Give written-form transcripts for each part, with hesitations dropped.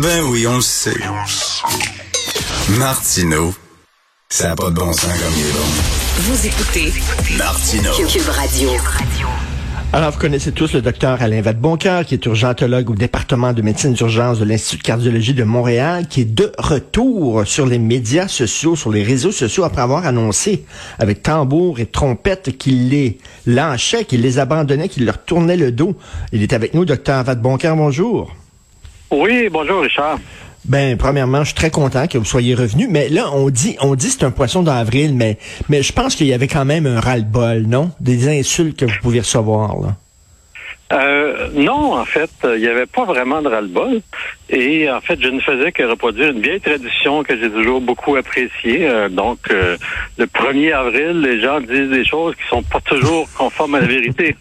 Ben oui, on le sait. Martineau, ça n'a pas de bon sens comme il est bon. Vous écoutez Martineau. QUB Radio. Alors, vous connaissez tous le docteur Alain Vadeboncoeur, qui est urgentologue au département de médecine d'urgence de l'Institut de cardiologie de Montréal, qui est de retour sur les médias sociaux, sur les réseaux sociaux, après avoir annoncé avec tambour et trompette qu'il les lâchait, qu'il les abandonnait, qu'il leur tournait le dos. Il est avec nous, docteur Vadeboncoeur, bonjour. Oui, bonjour Richard. Ben, premièrement, je suis très content que vous soyez revenu, mais là, on dit c'est un poisson d'avril, mais je pense qu'il y avait quand même un ras-le-bol, non? Des insultes que vous pouviez recevoir, là. Non, en fait, il n'y avait pas vraiment de ras-le-bol. Et en fait, je ne faisais que reproduire une vieille tradition que j'ai toujours beaucoup appréciée. Donc, le 1er avril, les gens disent des choses qui sont pas toujours conformes à la vérité.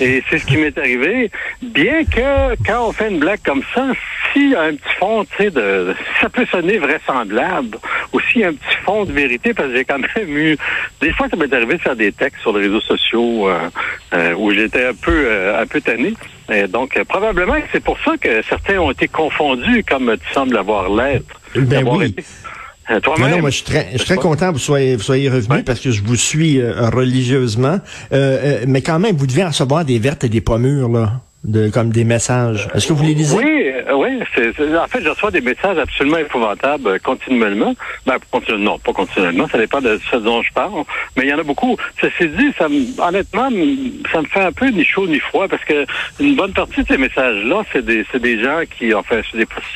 Et c'est ce qui m'est arrivé. Bien que quand on fait une blague comme ça, s'il y a un petit fond, tu sais, ça peut sonner vraisemblable. Ou s'il y a un petit fond de vérité, parce que j'ai quand même eu... Des fois, ça m'est arrivé de faire des textes sur les réseaux sociaux où j'étais un peu tanné. Et donc, probablement que c'est pour ça que certains ont été confondus, comme tu sembles avoir l'être. Ben oui. Non, moi, je suis très content que vous soyez revenu, ouais, parce que je vous suis religieusement. Mais quand même, vous devez en recevoir des vertes et des pas mûres, là, comme des messages. Est-ce que vous les lisez? Oui. En fait, je reçois des messages absolument épouvantables continuellement. Non, pas continuellement, ça dépend de ce dont je parle. Mais il y en a beaucoup. Ceci dit, honnêtement, ça me fait un peu ni chaud ni froid, parce que une bonne partie de ces messages-là, c'est des gens qui, enfin,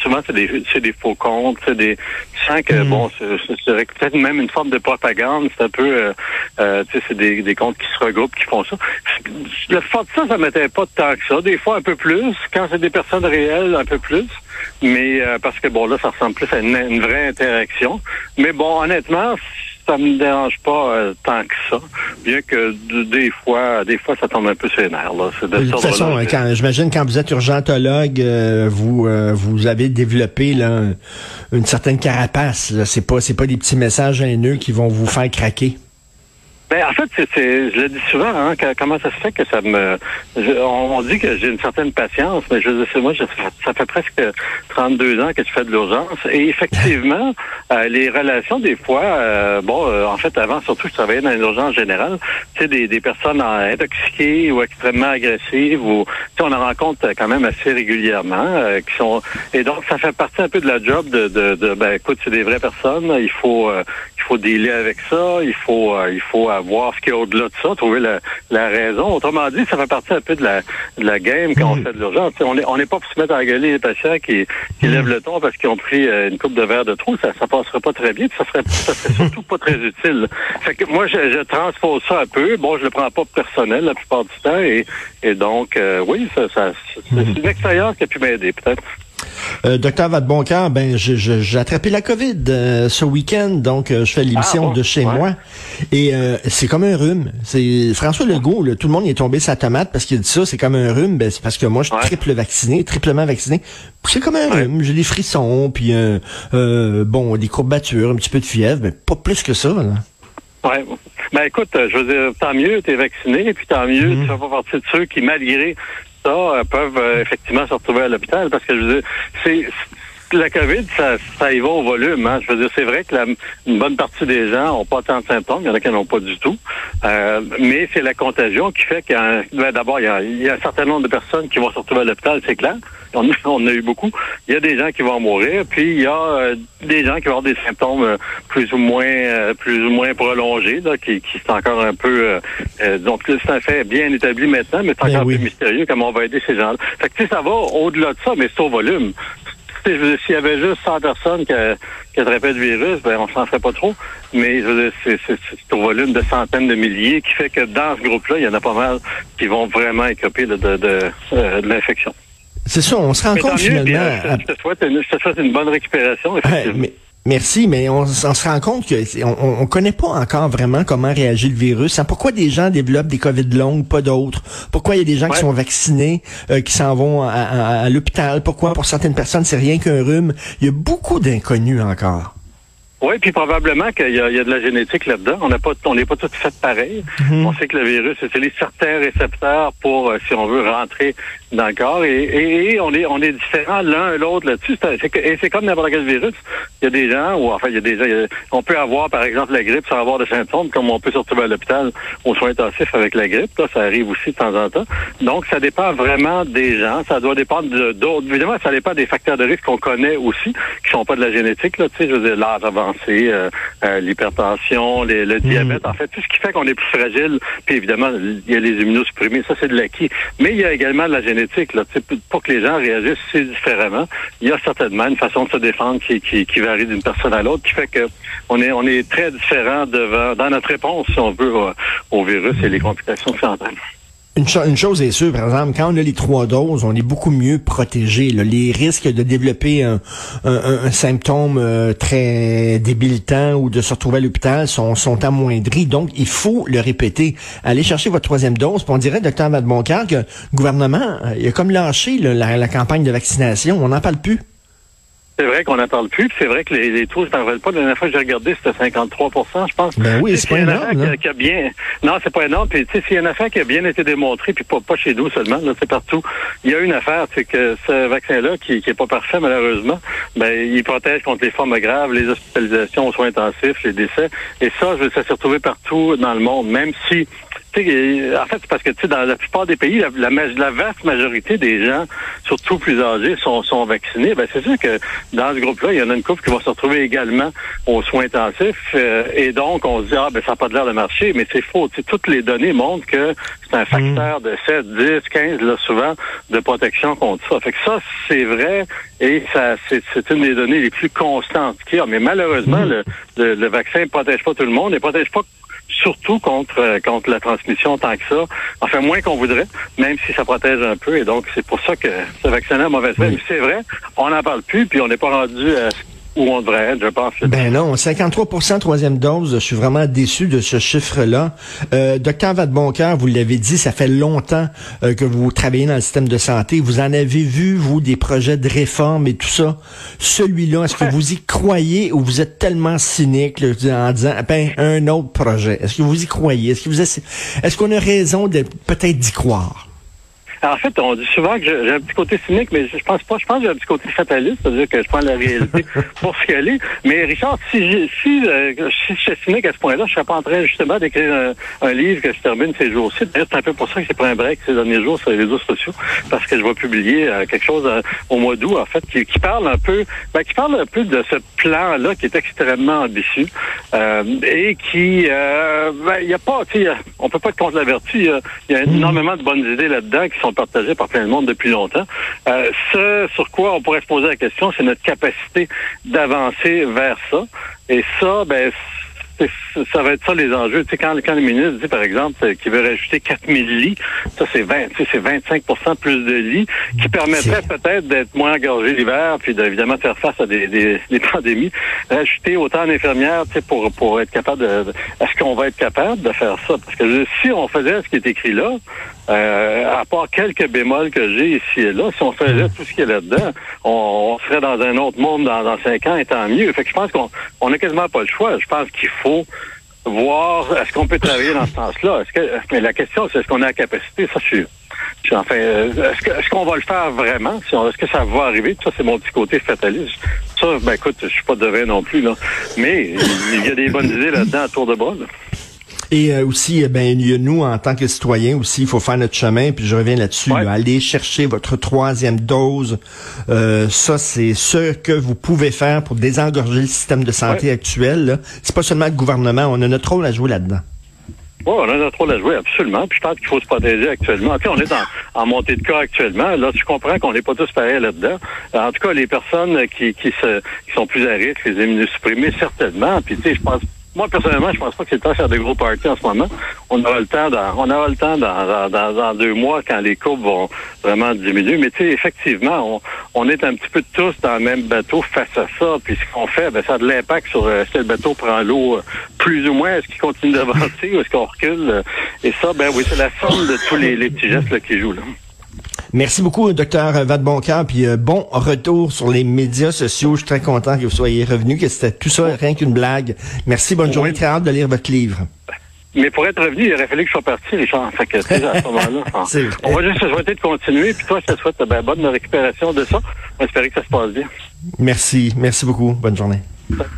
souvent, c'est des faux comptes, tu sens que, bon, c'est peut-être même une forme de propagande, c'est un peu, tu sais, c'est des comptes qui se regroupent, qui font ça. Le fait de ça m'éteint pas tant que ça. Des fois, un peu plus. Quand c'est des personnes réelles, un peu plus. Mais parce que, bon, là, ça ressemble plus à une vraie interaction. Mais bon, honnêtement, ça me dérange pas tant que ça. Bien que des fois, ça tombe un peu sur les nerfs, là. De toute façon, j'imagine quand vous êtes urgentologue, vous avez développé là, une certaine carapace. C'est pas des petits messages haineux qui vont vous faire craquer. Ben, en fait, je le dis souvent, hein, comment ça se fait que on dit que j'ai une certaine patience, mais ça fait presque 32 ans que je fais de l'urgence, et effectivement, les relations des fois, en fait, avant, surtout, je travaillais dans l'urgence générale, tu sais, des personnes intoxiquées ou extrêmement agressives, ou, tu sais, on en rencontre quand même assez régulièrement, qui sont, et donc, ça fait partie un peu de la job écoute, c'est des vraies personnes, il faut dealer avec ça, il faut voir ce qu'il y a au-delà de ça, trouver la raison. Autrement dit, ça fait partie un peu de la game quand on fait de l'urgence. T'sais, on n'est pas pour se mettre à engueuler les patients qui lèvent le ton parce qu'ils ont pris une coupe de verre de trop. Ça passerait pas très bien, puis ça serait surtout pas très utile. Fait que moi, je transpose ça un peu. Bon, je le prends pas personnel la plupart du temps, et donc, oui, c'est une expérience qui a pu m'aider, peut-être. Docteur Vadeboncoeur, ben j'ai attrapé la COVID ce week-end, donc je fais l'émission de chez moi, et c'est comme un rhume. C'est François Legault, là, tout le monde est tombé sa tomate parce qu'il dit ça, c'est comme un rhume. Ben c'est parce que moi je suis triplement vacciné. C'est comme un rhume, j'ai des frissons, puis des courbatures, un petit peu de fièvre, mais pas plus que ça, là. Ouais. Ben écoute, je veux dire, tant mieux, t'es vacciné, et puis tant mieux, tu fais pas partie de ceux qui, malgré ça, peuvent effectivement se retrouver à l'hôpital, parce que je veux dire, la COVID, ça y va au volume, hein. Je veux dire, c'est vrai que une bonne partie des gens n'ont pas tant de symptômes, il y en a qui n'en ont pas du tout. Mais c'est la contagion qui fait d'abord, il y a un certain nombre de personnes qui vont se retrouver à l'hôpital, c'est clair. On a eu beaucoup. Il y a des gens qui vont mourir, puis il y a des gens qui vont avoir des symptômes plus ou moins prolongés, là, qui sont encore un peu... donc, c'est un fait bien établi maintenant, mais c'est encore plus mystérieux comment on va aider ces gens-là. Fait que, tu sais, ça va au-delà de ça, mais c'est au volume. S'il y avait juste 100 personnes qui attrapaient le virus, ben on s'en ferait pas trop. Mais je veux dire, c'est au volume de centaines de milliers qui fait que dans ce groupe-là, il y en a pas mal qui vont vraiment écoper de l'infection. C'est ça, on se rend compte finalement... Je te souhaite une bonne récupération, effectivement. Merci, mais on se rend compte que on connaît pas encore vraiment comment réagit le virus. Hein? Pourquoi des gens développent des COVID longues, pas d'autres? Pourquoi il y a des gens qui sont vaccinés, qui s'en vont à l'hôpital? Pourquoi pour certaines personnes c'est rien qu'un rhume? Il y a beaucoup d'inconnus encore. Oui, puis probablement qu'il y a de la génétique là-dedans. On n'est pas tous faits pareils. On sait que le virus utilise certains récepteurs pour, si on veut, rentrer D'accord. Et on est différents l'un et l'autre là-dessus. C'est comme n'importe quel virus. Il y a des gens, ou enfin, on peut avoir, par exemple, la grippe sans avoir de symptômes, comme on peut se retrouver à l'hôpital aux soins intensifs avec la grippe. Là, ça arrive aussi de temps en temps. Donc, ça dépend vraiment des gens. Ça doit dépendre d'autres. Évidemment, ça dépend des facteurs de risque qu'on connaît aussi, qui sont pas de la génétique, là. Tu sais, je veux dire, l'âge avancé, l'hypertension, le diabète. En fait, tout ce qui fait qu'on est plus fragile. Puis, évidemment, il y a les immunosupprimés. Ça, c'est de l'acquis. Mais il y a également de la génétique. Là, pour que les gens réagissent si différemment, il y a certainement une façon de se défendre qui varie d'une personne à l'autre, qui fait que on est très différent dans notre réponse, si on veut, au virus et les complications qui s'entraînent. Une chose est sûre, par exemple, quand on a les 3 doses, on est beaucoup mieux protégé. Les risques de développer un symptôme très débilitant ou de se retrouver à l'hôpital sont amoindris. Donc, il faut le répéter. Allez chercher votre 3e dose. Puis on dirait, Dr Vadeboncoeur, que le gouvernement il a comme lâché la campagne de vaccination. On n'en parle plus. C'est vrai qu'on n'en parle plus, puis c'est vrai que les taux, je t'en rappelle pas, la dernière fois que j'ai regardé, c'était 53%, je pense. Ben oui, c'est pas énorme. Non, c'est pas énorme, puis tu sais, s'il y a une affaire qui a bien été démontrée, puis pas chez nous seulement, là, c'est partout, il y a une affaire, c'est que ce vaccin-là, qui est pas parfait, malheureusement, ben, il protège contre les formes graves, les hospitalisations aux soins intensifs, les décès, et ça s'est retrouvé partout dans le monde, même si... En fait, c'est parce que dans la plupart des pays, la vaste majorité des gens, surtout plus âgés, sont vaccinés. Ben, c'est sûr que dans ce groupe-là, il y en a une couple qui va se retrouver également aux soins intensifs. Et donc, on se dit, ça n'a pas de l'air de marcher, mais c'est faux. Toutes les données montrent que c'est un facteur de 7, 10, 15, là, souvent, de protection contre ça. Fait que ça, c'est vrai, et ça, c'est une des données les plus constantes qu'il y a. Mais malheureusement, le vaccin ne protège pas tout le monde, ne protège pas surtout contre la transmission tant que ça. Enfin, moins qu'on voudrait, même si ça protège un peu. Et donc, c'est pour ça que ce vaccin-là a mauvaise fait. Mais c'est vrai, on n'en parle plus, puis on n'est pas rendu à où on devrait être, je pense. Ben non, 53% 3e dose, je suis vraiment déçu de ce chiffre-là. Docteur Vadeboncoeur, vous l'avez dit, ça fait longtemps que vous travaillez dans le système de santé. Vous en avez vu, vous, des projets de réforme et tout ça. Celui-là, est-ce que vous y croyez ou vous êtes tellement cynique là, en disant, un autre projet? Est-ce que vous y croyez? Est-ce qu'on a raison de peut-être d'y croire? En fait, on dit souvent que j'ai un petit côté cynique, mais je pense pas. Je pense que j'ai un petit côté fataliste, c'est-à-dire que je prends la réalité pour ce qu'elle est. Mais Richard, si je suis cynique à ce point-là, je serais pas en train justement d'écrire un livre que je termine ces jours-ci. D'ailleurs, c'est un peu pour ça que j'ai pris un break ces derniers jours sur les réseaux sociaux, parce que je vais publier quelque chose au mois d'août, en fait, qui parle un peu de ce plan-là qui est extrêmement ambitieux et qui, il y a pas, tu sais, on peut pas être contre la vertu. Il y a énormément de bonnes idées là-dedans qui sont partagé par plein de monde depuis longtemps. Ce sur quoi on pourrait se poser la question, c'est notre capacité d'avancer vers ça. Et ça, ça va être ça les enjeux. Tu sais, quand le ministre dit, par exemple, qu'il veut rajouter 4000 lits, ça c'est 25% plus de lits qui permettraient peut-être d'être moins engorgés l'hiver, puis évidemment faire face à des pandémies. Rajouter autant d'infirmières, tu sais, pour être capable est-ce qu'on va être capable de faire ça? Parce que si on faisait ce qui est écrit là, à part quelques bémols que j'ai ici et là, si on faisait tout ce qu'il y a là-dedans, on serait dans un autre monde dans 5 ans, et tant mieux. Fait que je pense qu'on n'a quasiment pas le choix. Je pense qu'il faut voir est-ce qu'on peut travailler dans ce sens-là. Mais la question, c'est est-ce qu'on a la capacité? Ça, enfin, est-ce qu'on va le faire vraiment? Est-ce que ça va arriver? Ça, c'est mon petit côté fataliste. Ça, écoute, je suis pas devin non plus, là. Mais il y a des bonnes idées là-dedans à tour de bras, là. Et aussi, nous, en tant que citoyens aussi, il faut faire notre chemin, puis je reviens là-dessus. Ouais. Allez chercher votre 3e dose. Ça, c'est ce que vous pouvez faire pour désengorger le système de santé actuel. Là. C'est pas seulement le gouvernement, on a notre rôle à jouer là-dedans. Oui, on a notre rôle à jouer, absolument. Puis je pense qu'il faut se protéger actuellement. Puis on est en montée de cas actuellement. Là, je comprends qu'on n'est pas tous pareils là-dedans. En tout cas, les personnes qui sont plus à risque, les immunosupprimés, certainement. Puis tu sais, moi, personnellement, je pense pas que c'est le temps de faire de gros parties en ce moment. On aura le temps dans 2 mois quand les courbes vont vraiment diminuer. Mais tu sais, effectivement, on est un petit peu tous dans le même bateau face à ça. Puis ce qu'on fait, ça a de l'impact sur est-ce que le bateau prend l'eau plus ou moins, est-ce qu'il continue d'avancer ou est-ce qu'on recule. Et ça, c'est la somme de tous les petits gestes là, qui jouent là. Merci beaucoup, Dr Vadeboncoeur, puis bon retour sur les médias sociaux. Je suis très content que vous soyez revenu, que c'était tout ça, rien qu'une blague. Merci, bonne journée, très hâte de lire votre livre. Mais pour être revenu, il aurait fallu que je sois parti, Richard. Fait que, à ce moment-là, on va juste se souhaiter de continuer. Puis toi, je te souhaite bonne récupération de ça. On va espérer que ça se passe bien. Merci. Merci beaucoup. Bonne journée. Ouais.